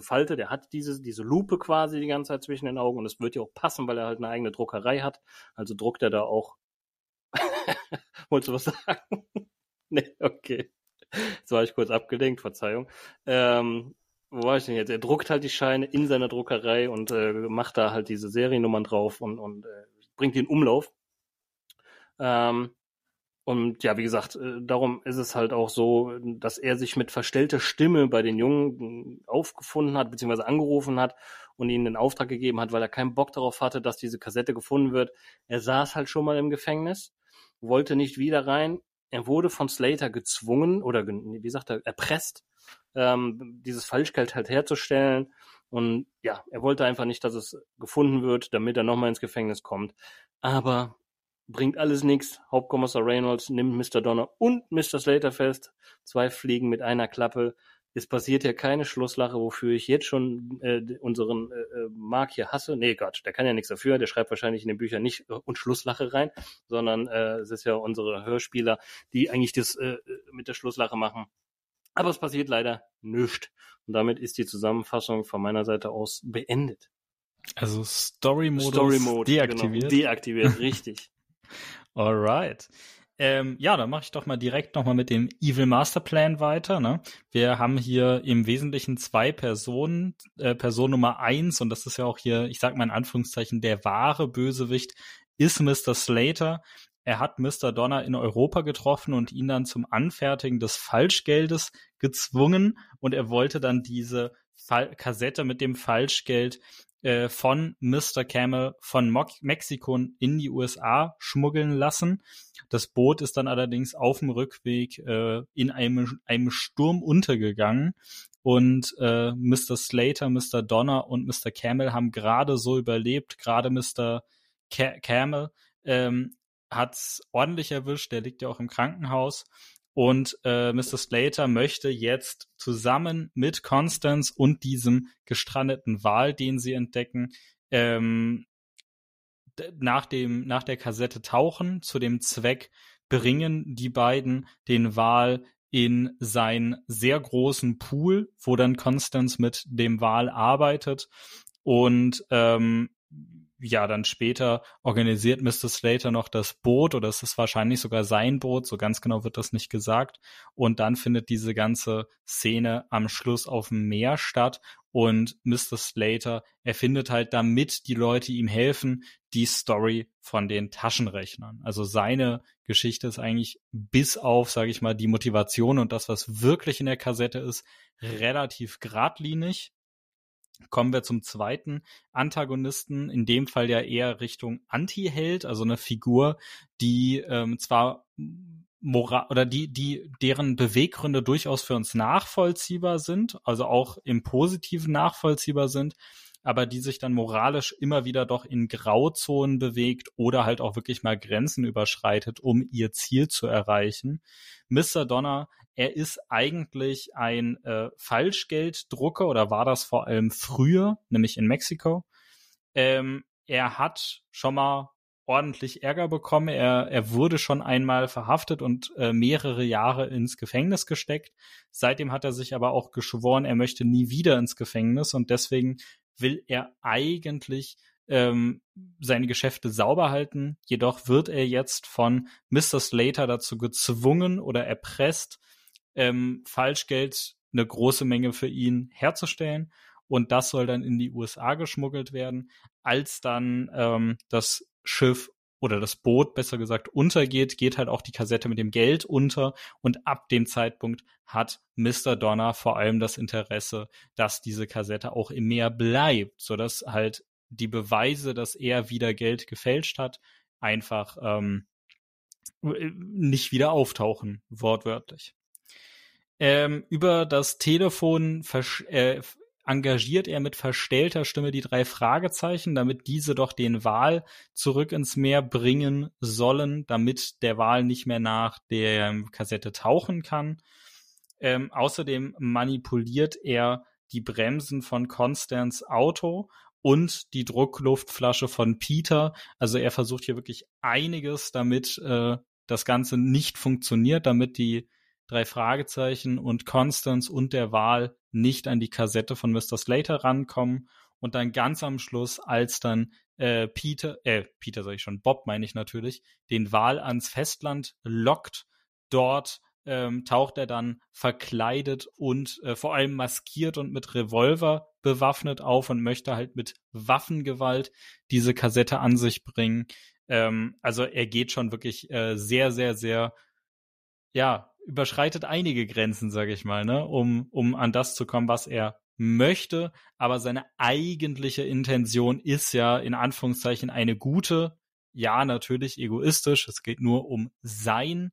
Falte, der hat diese Lupe quasi die ganze Zeit zwischen den Augen und es wird ja auch passen, weil er halt eine eigene Druckerei hat, also druckt er da auch. Wolltest du was sagen? Nee, okay. Jetzt war ich kurz abgelenkt, Verzeihung. Wo war ich denn jetzt? Er druckt halt die Scheine in seiner Druckerei und macht da halt diese Seriennummern drauf und bringt die in Umlauf. Und ja, wie gesagt, darum ist es halt auch so, dass er sich mit verstellter Stimme bei den Jungen aufgefunden hat, beziehungsweise angerufen hat und ihnen den Auftrag gegeben hat, weil er keinen Bock darauf hatte, dass diese Kassette gefunden wird. Er saß halt schon mal im Gefängnis, wollte nicht wieder rein. Er wurde von Slater gezwungen oder, wie sagt er, erpresst, dieses Falschgeld halt herzustellen. Und ja, er wollte einfach nicht, dass es gefunden wird, damit er nochmal ins Gefängnis kommt. Aber bringt alles nichts. Hauptkommissar Reynolds nimmt Mr. Donner und Mr. Slater fest. 2 Fliegen mit einer Klappe. Es passiert hier keine Schlusslache, wofür ich jetzt schon unseren Mark hier hasse. Nee, Gott, der kann ja nichts dafür. Der schreibt wahrscheinlich in den Büchern nicht und Schlusslache rein, sondern es ist ja unsere Hörspieler, die eigentlich das mit der Schlusslache machen. Aber es passiert leider nichts. Und damit ist die Zusammenfassung von meiner Seite aus beendet. Also Story-Mode deaktiviert. Genau, deaktiviert, richtig. Alright. Ja, dann mache ich doch mal direkt nochmal mit dem Evil Masterplan weiter, ne? Wir haben hier im Wesentlichen 2 Personen. Person Nummer 1, und das ist ja auch hier, ich sag mal in Anführungszeichen, der wahre Bösewicht ist Mr. Slater. Er hat Mr. Donner in Europa getroffen und ihn dann zum Anfertigen des Falschgeldes gezwungen, und er wollte dann diese Kassette mit dem Falschgeld von Mr. Carmel von Mexiko in die USA schmuggeln lassen. Das Boot ist dann allerdings auf dem Rückweg in einem Sturm untergegangen, und Mr. Slater, Mr. Donner und Mr. Carmel haben gerade so überlebt. Gerade Mr. Carmel hat's ordentlich erwischt, der liegt ja auch im Krankenhaus. Und Mr. Slater möchte jetzt zusammen mit Constance und diesem gestrandeten Wal, den sie entdecken, nach der Kassette tauchen. Zu dem Zweck bringen die beiden den Wal in seinen sehr großen Pool, wo dann Constance mit dem Wal arbeitet. Und ja, dann später organisiert Mr. Slater noch das Boot, oder es ist wahrscheinlich sogar sein Boot, so ganz genau wird das nicht gesagt. Und dann findet diese ganze Szene am Schluss auf dem Meer statt, und Mr. Slater erfindet halt, damit die Leute ihm helfen, die Story von den Taschenrechnern. Also seine Geschichte ist eigentlich bis auf, sage ich mal, die Motivation und das, was wirklich in der Kassette ist, relativ geradlinig. Kommen wir zum zweiten Antagonisten, in dem Fall ja eher Richtung Anti-Held, also eine Figur, die zwar deren Beweggründe durchaus für uns nachvollziehbar sind, also auch im Positiven nachvollziehbar sind, aber die sich dann moralisch immer wieder doch in Grauzonen bewegt oder halt auch wirklich mal Grenzen überschreitet, um ihr Ziel zu erreichen. Mr. Donner, er ist eigentlich ein Falschgelddrucker, oder war das vor allem früher, nämlich in Mexiko. Er hat schon mal ordentlich Ärger bekommen. Er wurde schon einmal verhaftet und mehrere Jahre ins Gefängnis gesteckt. Seitdem hat er sich aber auch geschworen, er möchte nie wieder ins Gefängnis, und deswegen will er eigentlich seine Geschäfte sauber halten. Jedoch wird er jetzt von Mr. Slater dazu gezwungen oder erpresst, Falschgeld, eine große Menge für ihn herzustellen. Und das soll dann in die USA geschmuggelt werden. Als dann das Schiff oder das Boot, besser gesagt, untergeht, geht halt auch die Kassette mit dem Geld unter. Und ab dem Zeitpunkt hat Mr. Donner vor allem das Interesse, dass diese Kassette auch im Meer bleibt, sodass halt die Beweise, dass er wieder Geld gefälscht hat, einfach nicht wieder auftauchen, wortwörtlich. Über das Telefon engagiert er mit verstellter Stimme die 3 Fragezeichen, damit diese doch den Wal zurück ins Meer bringen sollen, damit der Wal nicht mehr nach der Kassette tauchen kann. Außerdem manipuliert er die Bremsen von Constance Auto und die Druckluftflasche von Peter. Also er versucht hier wirklich einiges, damit das Ganze nicht funktioniert, damit die 3 Fragezeichen und Constance und der Wal nicht an die Kassette von Mr. Slater rankommen. Und dann ganz am Schluss, als dann Bob den Wal ans Festland lockt, dort taucht er dann verkleidet und vor allem maskiert und mit Revolver bewaffnet auf und möchte halt mit Waffengewalt diese Kassette an sich bringen. Also er geht schon wirklich sehr, sehr, sehr, ja, überschreitet einige Grenzen, sage ich mal, ne, um an das zu kommen, was er möchte. Aber seine eigentliche Intention ist ja in Anführungszeichen eine gute, ja, natürlich egoistisch. Es geht nur um sein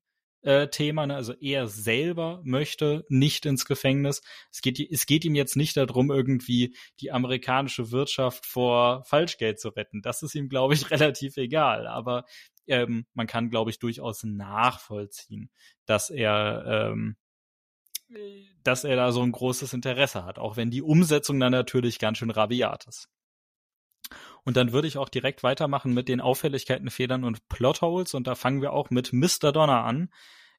Thema, ne? Also er selber möchte nicht ins Gefängnis. Es geht ihm jetzt nicht darum, irgendwie die amerikanische Wirtschaft vor Falschgeld zu retten. Das ist ihm, glaube ich, relativ egal. Aber man kann, glaube ich, durchaus nachvollziehen, dass er da so ein großes Interesse hat, auch wenn die Umsetzung dann natürlich ganz schön rabiat ist. Und dann würde ich auch direkt weitermachen mit den Auffälligkeiten, Fehlern und Plotholes. Und da fangen wir auch mit Mr. Donner an.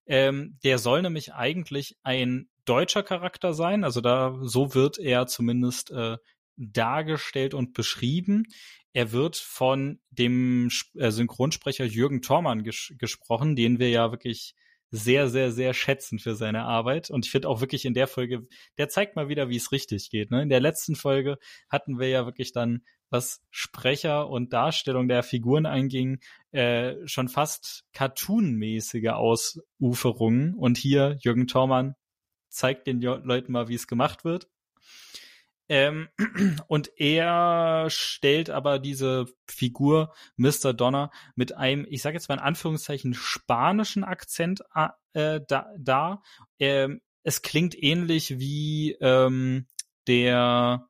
Der soll nämlich eigentlich ein deutscher Charakter sein. Also so wird er zumindest dargestellt und beschrieben. Er wird von dem Synchronsprecher Jürgen Thormann gesprochen, den wir ja wirklich sehr, sehr, sehr schätzen für seine Arbeit. Und ich finde auch wirklich in der Folge, der zeigt mal wieder, wie es richtig geht, ne? In der letzten Folge hatten wir ja wirklich dann, was Sprecher und Darstellung der Figuren anging, schon fast cartoonmäßige Ausuferungen. Und hier, Jürgen Thormann zeigt den Leuten mal, wie es gemacht wird. Und er stellt aber diese Figur Mr. Donner mit einem, ich sage jetzt mal in Anführungszeichen, spanischen Akzent dar. Es klingt ähnlich wie der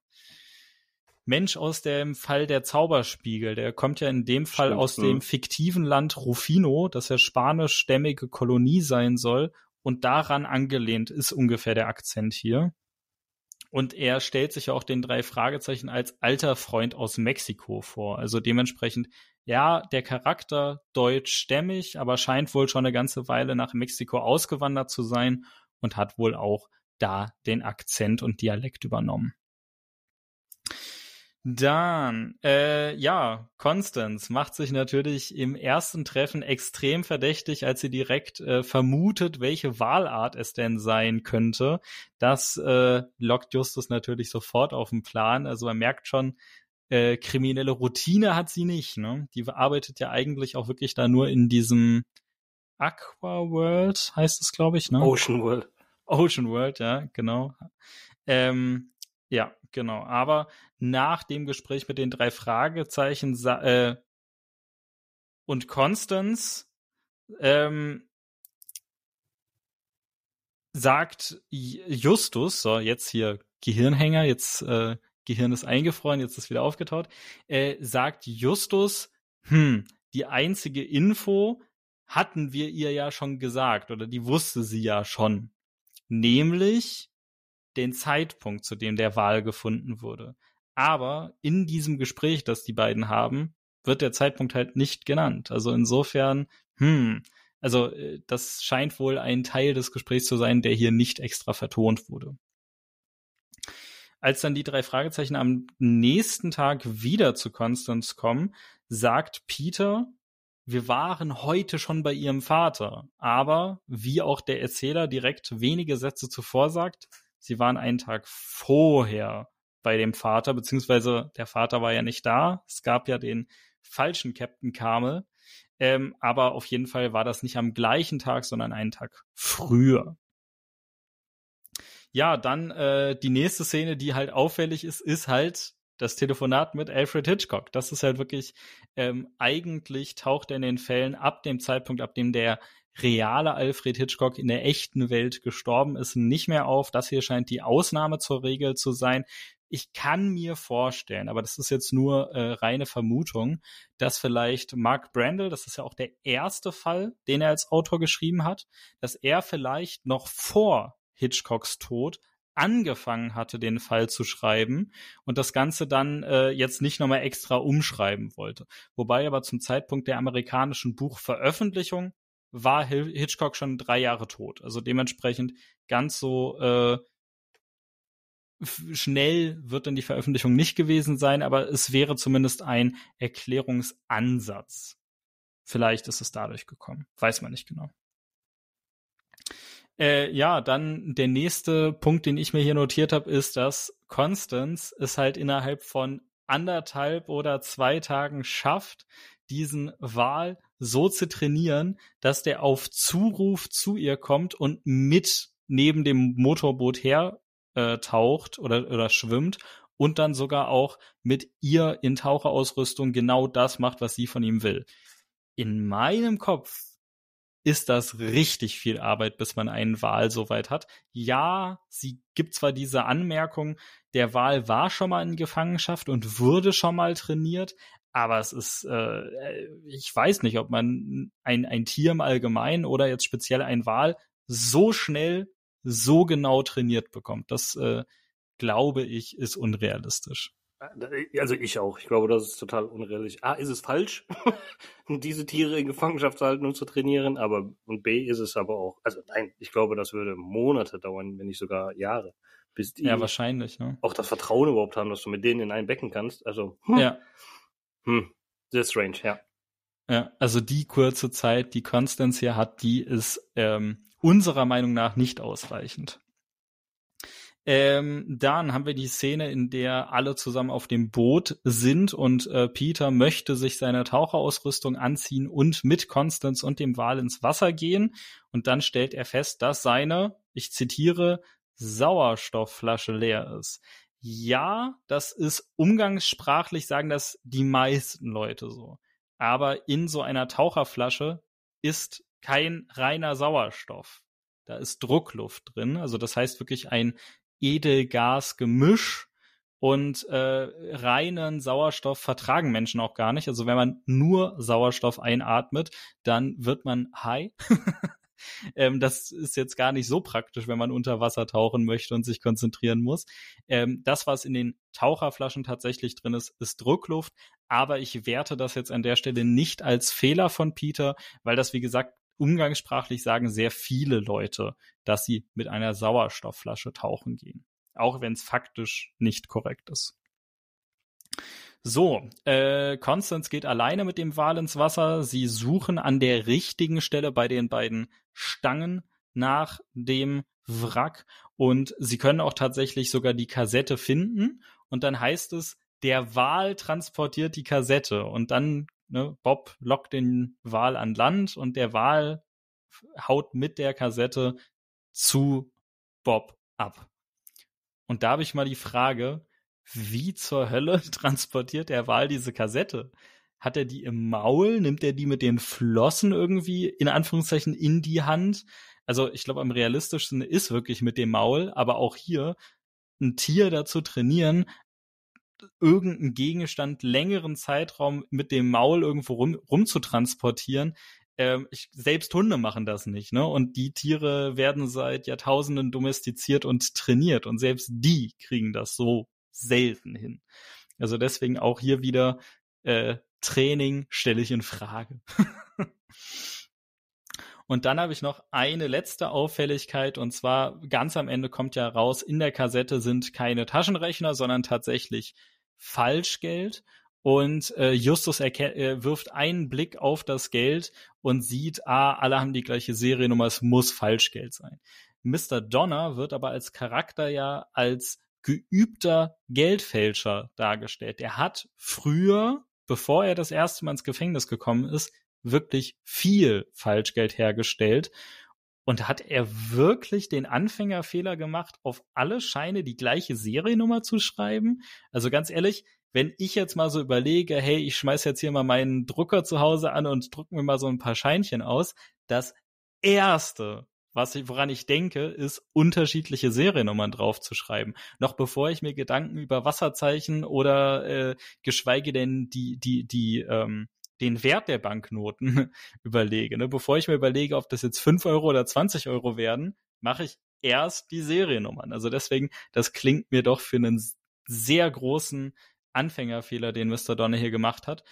Mensch aus dem Fall der Zauberspiegel. Der kommt ja in dem Fall aus dem fiktiven Land Rufino, das ja spanischstämmige Kolonie sein soll. Und daran angelehnt ist ungefähr der Akzent hier. Und er stellt sich ja auch den 3 Fragezeichen als alter Freund aus Mexiko vor. Also dementsprechend, ja, der Charakter deutschstämmig, aber scheint wohl schon eine ganze Weile nach Mexiko ausgewandert zu sein und hat wohl auch da den Akzent und Dialekt übernommen. Dann, Constance macht sich natürlich im ersten Treffen extrem verdächtig, als sie direkt vermutet, welche Wahlart es denn sein könnte. Das lockt Justus natürlich sofort auf den Plan. Also man merkt schon, kriminelle Routine hat sie nicht, ne? Die arbeitet ja eigentlich auch wirklich da nur in diesem Aquaworld, heißt es, glaube ich, ne? Ocean World, ja, genau. Ja, genau. Aber nach dem Gespräch mit den 3 Fragezeichen und Constance sagt Justus, so jetzt hier Gehirnhänger, jetzt Gehirn ist eingefroren, jetzt ist wieder aufgetaut, sagt Justus, die einzige Info hatten wir ihr ja schon gesagt oder die wusste sie ja schon, nämlich den Zeitpunkt, zu dem der Wal gefunden wurde. Aber in diesem Gespräch, das die beiden haben, wird der Zeitpunkt halt nicht genannt. Also insofern, also das scheint wohl ein Teil des Gesprächs zu sein, der hier nicht extra vertont wurde. Als dann die 3 Fragezeichen am nächsten Tag wieder zu Constance kommen, sagt Peter, wir waren heute schon bei ihrem Vater. Aber, wie auch der Erzähler direkt wenige Sätze zuvor sagt, sie waren einen Tag vorher bei dem Vater, beziehungsweise der Vater war ja nicht da. Es gab ja den falschen Captain Carmel. Aber auf jeden Fall war das nicht am gleichen Tag, sondern einen Tag früher. Ja, dann die nächste Szene, die halt auffällig ist, ist halt das Telefonat mit Alfred Hitchcock. Das ist halt wirklich, eigentlich taucht er in den Fällen ab dem Zeitpunkt, ab dem der reale Alfred Hitchcock in der echten Welt gestorben ist, nicht mehr auf. Das hier scheint die Ausnahme zur Regel zu sein. Ich kann mir vorstellen, aber das ist jetzt nur reine Vermutung, dass vielleicht Mark Brandel, das ist ja auch der erste Fall, den er als Autor geschrieben hat, dass er vielleicht noch vor Hitchcocks Tod angefangen hatte, den Fall zu schreiben und das Ganze dann jetzt nicht nochmal extra umschreiben wollte. Wobei aber zum Zeitpunkt der amerikanischen Buchveröffentlichung war Hitchcock schon 3 Jahre tot. Also dementsprechend ganz so schnell wird dann die Veröffentlichung nicht gewesen sein, aber es wäre zumindest ein Erklärungsansatz. Vielleicht ist es dadurch gekommen. Weiß man nicht genau. Ja, dann der nächste Punkt, den ich mir hier notiert habe, ist, dass Constance es halt innerhalb von 1,5 oder 2 Tagen schafft, diesen Wal so zu trainieren, dass der auf Zuruf zu ihr kommt und mit neben dem Motorboot her taucht oder schwimmt und dann sogar auch mit ihr in Taucherausrüstung genau das macht, was sie von ihm will. In meinem Kopf ist das richtig viel Arbeit, bis man einen Wal soweit hat. Ja, sie gibt zwar diese Anmerkung, der Wal war schon mal in Gefangenschaft und wurde schon mal trainiert, aber es ist, ich weiß nicht, ob man ein Tier im Allgemeinen oder jetzt speziell ein Wal so schnell, so genau trainiert bekommt. Das, glaube ich, ist unrealistisch. Also ich auch. Ich glaube, das ist total unrealistisch. A, ist es falsch, diese Tiere in Gefangenschaft zu halten und zu trainieren, aber und B, ist es aber auch. Also nein, ich glaube, das würde Monate dauern, wenn nicht sogar Jahre, bis die ja, wahrscheinlich, ne? Auch das Vertrauen überhaupt haben, dass du mit denen in ein Becken kannst. Also ja. Sehr strange, ja. Ja, also die kurze Zeit, die Constance hier hat, die ist unserer Meinung nach nicht ausreichend. Dann haben wir die Szene, in der alle zusammen auf dem Boot sind und Peter möchte sich seine Taucherausrüstung anziehen und mit Constance und dem Wal ins Wasser gehen. Und dann stellt er fest, dass seine, ich zitiere, Sauerstoffflasche leer ist. Ja, das ist umgangssprachlich, sagen das die meisten Leute so. Aber in so einer Taucherflasche ist kein reiner Sauerstoff. Da ist Druckluft drin, also das heißt wirklich ein Edelgasgemisch und reinen Sauerstoff vertragen Menschen auch gar nicht. Also wenn man nur Sauerstoff einatmet, dann wird man high. Das ist jetzt gar nicht so praktisch, wenn man unter Wasser tauchen möchte und sich konzentrieren muss. Das, was in den Taucherflaschen tatsächlich drin ist, ist Druckluft. Aber ich werte das jetzt an der Stelle nicht als Fehler von Peter, weil das, wie gesagt, umgangssprachlich sagen sehr viele Leute, dass sie mit einer Sauerstoffflasche tauchen gehen. Auch wenn es faktisch nicht korrekt ist. So, Constance geht alleine mit dem Wal ins Wasser. Sie suchen an der richtigen Stelle bei den beiden Stangen nach dem Wrack. Und sie können auch tatsächlich sogar die Kassette finden. Und dann heißt es, der Wal transportiert die Kassette. Und dann Bob lockt den Wal an Land und der Wal haut mit der Kassette zu Bob ab. Und da habe ich mal die Frage, wie zur Hölle transportiert der Wal diese Kassette? Hat er die im Maul? Nimmt er die mit den Flossen irgendwie in Anführungszeichen in die Hand? Also ich glaube, am realistischsten ist wirklich mit dem Maul, aber auch hier ein Tier dazu trainieren, irgendeinen Gegenstand längeren Zeitraum mit dem Maul irgendwo rumzutransportieren. Selbst Hunde machen das nicht, ne? Und die Tiere werden seit Jahrtausenden domestiziert und trainiert und selbst die kriegen das so selten hin. Also deswegen auch hier wieder Training stelle ich in Frage. Und dann habe ich noch eine letzte Auffälligkeit und zwar ganz am Ende kommt ja raus, in der Kassette sind keine Taschenrechner, sondern tatsächlich Falschgeld und Justus wirft einen Blick auf das Geld und sieht, alle haben die gleiche Seriennummer, es muss Falschgeld sein. Mr. Donner wird aber als Charakter ja als geübter Geldfälscher dargestellt. Er hat früher, bevor er das erste Mal ins Gefängnis gekommen ist, wirklich viel Falschgeld hergestellt und hat er wirklich den Anfängerfehler gemacht, auf alle Scheine die gleiche Seriennummer zu schreiben? Also ganz ehrlich, wenn ich jetzt mal so überlege, hey, ich schmeiß jetzt hier mal meinen Drucker zu Hause an und druck mir mal so ein paar Scheinchen aus, das Erste, woran ich denke, ist, unterschiedliche Seriennummern drauf zu schreiben. Noch bevor ich mir Gedanken über Wasserzeichen oder geschweige denn den Wert der Banknoten überlege. Bevor ich mir überlege, ob das jetzt 5 Euro oder 20 Euro werden, mache ich erst die Seriennummern. Also deswegen, das klingt mir doch für einen sehr großen Anfängerfehler, den Mr. Donner hier gemacht hat.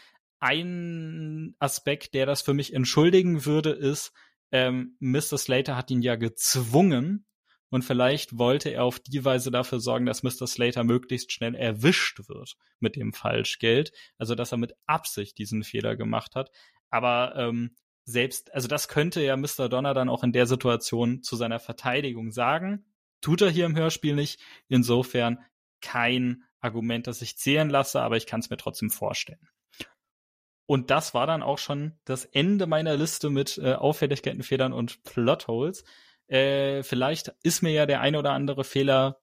Ein Aspekt, der das für mich entschuldigen würde, ist, Mr. Slater hat ihn ja gezwungen und vielleicht wollte er auf die Weise dafür sorgen, dass Mr. Slater möglichst schnell erwischt wird mit dem Falschgeld. Also dass er mit Absicht diesen Fehler gemacht hat. Aber selbst, also das könnte ja Mr. Donner dann auch in der Situation zu seiner Verteidigung sagen. Tut er hier im Hörspiel nicht. Insofern kein Argument, das ich zählen lasse, aber ich kann es mir trotzdem vorstellen. Und das war dann auch schon das Ende meiner Liste mit Auffälligkeiten, Fehlern und Plotholes. Vielleicht ist mir ja der eine oder andere Fehler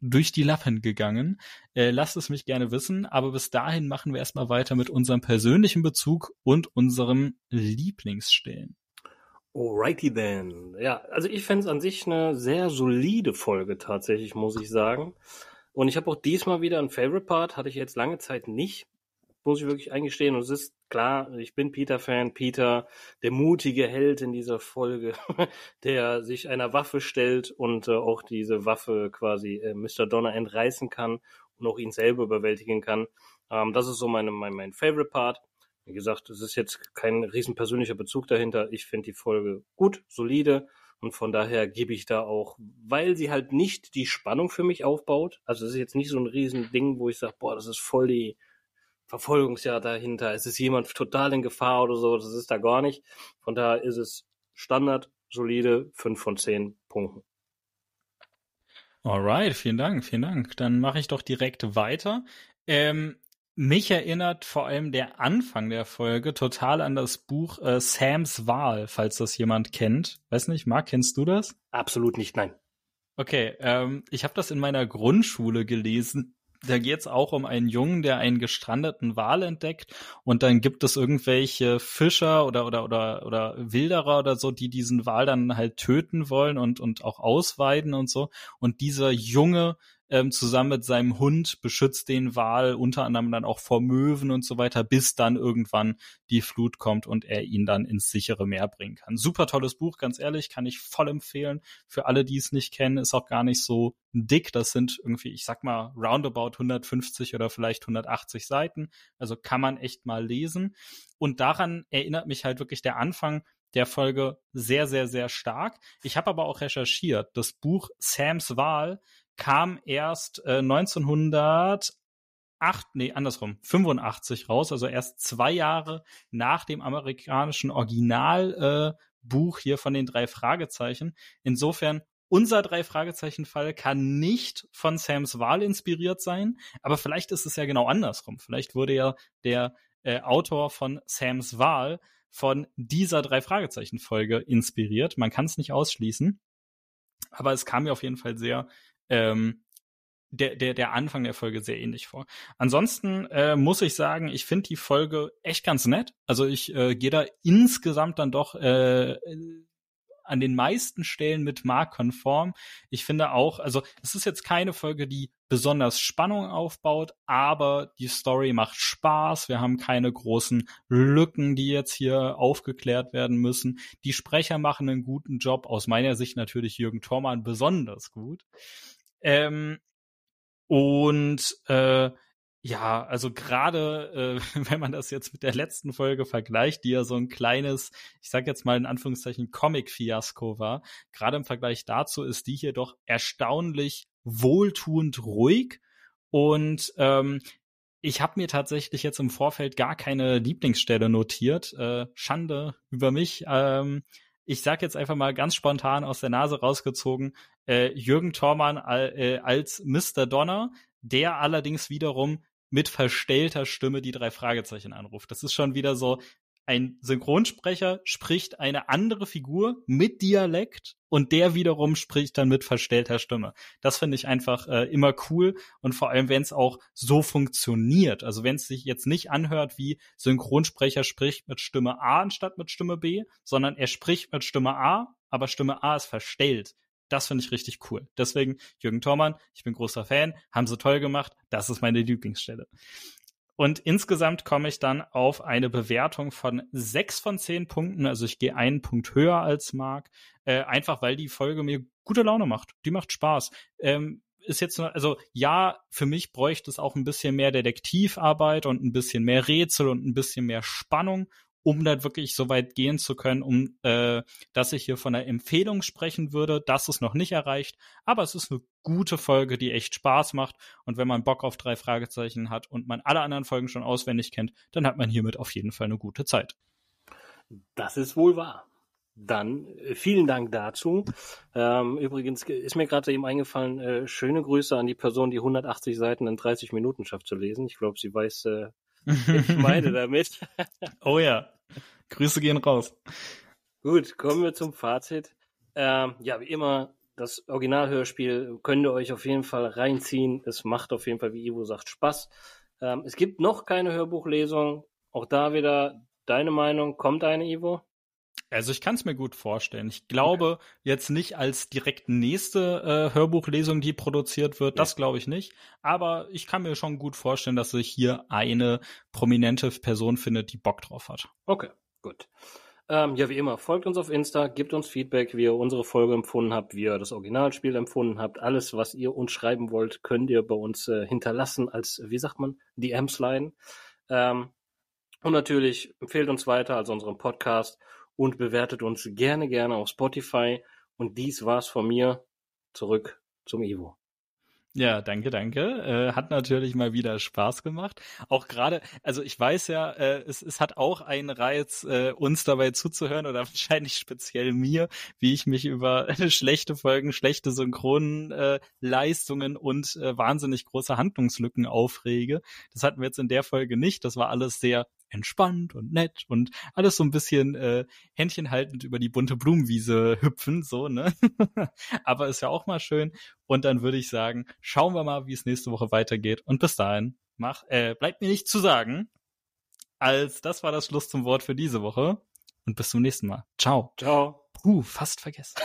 durch die Lappen gegangen. Lasst es mich gerne wissen. Aber bis dahin machen wir erstmal weiter mit unserem persönlichen Bezug und unserem Lieblingsstellen. Alrighty then. Ja, also ich fände es an sich eine sehr solide Folge tatsächlich, muss ich sagen. Und ich habe auch diesmal wieder einen Favorite Part, hatte ich jetzt lange Zeit nicht. Muss ich wirklich eingestehen. Und es ist klar, ich bin Peter-Fan. Peter, der mutige Held in dieser Folge, der sich einer Waffe stellt und auch diese Waffe quasi Mr. Donner entreißen kann und auch ihn selber überwältigen kann. Das ist so mein Favorite Part. Wie gesagt, es ist jetzt kein riesen persönlicher Bezug dahinter. Ich finde die Folge gut, solide. Und von daher gebe ich da auch, weil sie halt nicht die Spannung für mich aufbaut. Also es ist jetzt nicht so ein riesen Ding, wo ich sage, boah, das ist voll die Verfolgungsjagd dahinter, es ist jemand total in Gefahr oder so, das ist da gar nicht. Von daher ist es Standard, solide, 5 von 10 Punkten. Alright, vielen Dank, vielen Dank. Dann mache ich doch direkt weiter. Mich erinnert vor allem der Anfang der Folge total an das Buch Sams Wal, falls das jemand kennt. Weiß nicht, Marc, kennst du das? Absolut nicht, nein. Okay, ich habe das in meiner Grundschule gelesen. Da geht es auch um einen Jungen, der einen gestrandeten Wal entdeckt und dann gibt es irgendwelche Fischer oder Wilderer oder so, die diesen Wal dann halt töten wollen und auch ausweiden und so. Und dieser Junge zusammen mit seinem Hund beschützt den Wal unter anderem dann auch vor Möwen und so weiter, bis dann irgendwann die Flut kommt und er ihn dann ins sichere Meer bringen kann. Super tolles Buch, ganz ehrlich, kann ich voll empfehlen. Für alle, die es nicht kennen, ist auch gar nicht so dick. Das sind irgendwie, ich sag mal, roundabout 150 oder vielleicht 180 Seiten. Also kann man echt mal lesen. Und daran erinnert mich halt wirklich der Anfang der Folge sehr, sehr, sehr stark. Ich habe aber auch recherchiert. Das Buch Sams Wal kam erst 1985 raus, also erst 2 Jahre nach dem amerikanischen Originalbuch hier von den 3 Fragezeichen. Insofern, unser 3-Fragezeichen-Fall kann nicht von Sams Wal inspiriert sein, aber vielleicht ist es ja genau andersrum. Vielleicht wurde ja der Autor von Sams Wal von dieser 3-Fragezeichen-Folge inspiriert. Man kann es nicht ausschließen, aber es kam mir auf jeden Fall sehr der Anfang der Folge sehr ähnlich vor. Ansonsten muss ich sagen, ich finde die Folge echt ganz nett. Also ich gehe da insgesamt dann doch an den meisten Stellen mit Mark konform. Ich finde auch, also es ist jetzt keine Folge, die besonders Spannung aufbaut, aber die Story macht Spaß. Wir haben keine großen Lücken, die jetzt hier aufgeklärt werden müssen. Die Sprecher machen einen guten Job. Aus meiner Sicht natürlich Jürgen Thormann besonders gut. Ja, also gerade wenn man das jetzt mit der letzten Folge vergleicht, die ja so ein kleines, ich sag jetzt mal in Anführungszeichen, Comic-Fiasko war, gerade im Vergleich dazu ist die hier doch erstaunlich wohltuend ruhig. Und ich habe mir tatsächlich jetzt im Vorfeld gar keine Lieblingsstelle notiert. Schande über mich. Ich sag jetzt einfach mal ganz spontan aus der Nase rausgezogen, Jürgen Thormann als Mr. Donner, der allerdings wiederum mit verstellter Stimme die 3 Fragezeichen anruft. Das ist schon wieder so, ein Synchronsprecher spricht eine andere Figur mit Dialekt und der wiederum spricht dann mit verstellter Stimme. Das finde ich einfach immer cool und vor allem, wenn es auch so funktioniert. Also wenn es sich jetzt nicht anhört, wie Synchronsprecher spricht mit Stimme A anstatt mit Stimme B, sondern er spricht mit Stimme A, aber Stimme A ist verstellt. Das finde ich richtig cool. Deswegen, Jürgen Thormann, ich bin großer Fan, haben sie toll gemacht, das ist meine Lieblingsstelle. Und insgesamt komme ich dann auf eine Bewertung von 6 von 10 Punkten. Also ich gehe einen Punkt höher als Marc, einfach weil die Folge mir gute Laune macht. Die macht Spaß. Ist jetzt, also ja, für mich bräuchte es auch ein bisschen mehr Detektivarbeit und ein bisschen mehr Rätsel und ein bisschen mehr Spannung, um dann wirklich so weit gehen zu können, um dass ich hier von einer Empfehlung sprechen würde. Das ist noch nicht erreicht, aber es ist eine gute Folge, die echt Spaß macht. Und wenn man Bock auf 3 Fragezeichen hat und man alle anderen Folgen schon auswendig kennt, dann hat man hiermit auf jeden Fall eine gute Zeit. Das ist wohl wahr. Dann vielen Dank dazu. Übrigens ist mir gerade eben eingefallen, schöne Grüße an die Person, die 180 Seiten in 30 Minuten schafft zu lesen. Ich glaube, sie weiß, ich meine damit. Oh ja, Grüße gehen raus. Gut, kommen wir zum Fazit. Ja, wie immer, das Originalhörspiel könnt ihr euch auf jeden Fall reinziehen. Es macht auf jeden Fall, wie Ivo sagt, Spaß. Es gibt noch keine Hörbuchlesung. Auch da wieder deine Meinung. Kommt eine, Ivo? Also ich kann es mir gut vorstellen. Ich glaube jetzt nicht als direkt nächste Hörbuchlesung, die produziert wird. Das glaube ich nicht. Aber ich kann mir schon gut vorstellen, dass sich hier eine prominente Person findet, die Bock drauf hat. Okay, gut. Ja, wie immer, folgt uns auf Insta, gebt uns Feedback, wie ihr unsere Folge empfunden habt, wie ihr das Originalspiel empfunden habt. Alles, was ihr uns schreiben wollt, könnt ihr bei uns hinterlassen als, wie sagt man, DM-Sliden. Und natürlich empfehlt uns weiter, also unseren Podcast, und bewertet uns gerne, gerne auf Spotify. Und dies war's von mir. Zurück zum Ivo. Ja, danke, danke. Hat natürlich mal wieder Spaß gemacht. Auch gerade, also ich weiß ja, es hat auch einen Reiz, uns dabei zuzuhören oder wahrscheinlich speziell mir, wie ich mich über schlechte Folgen, schlechte Synchronleistungen und wahnsinnig große Handlungslücken aufrege. Das hatten wir jetzt in der Folge nicht. Das war alles sehr entspannt und nett und alles so ein bisschen händchenhaltend über die bunte Blumenwiese hüpfen, so, ne? Aber ist ja auch mal schön. Und dann würde ich sagen, schauen wir mal, wie es nächste Woche weitergeht. Und bis dahin, bleibt mir nichts zu sagen, als das war das Schluss zum Wort für diese Woche. Und bis zum nächsten Mal. Ciao. Ciao. Fast vergessen.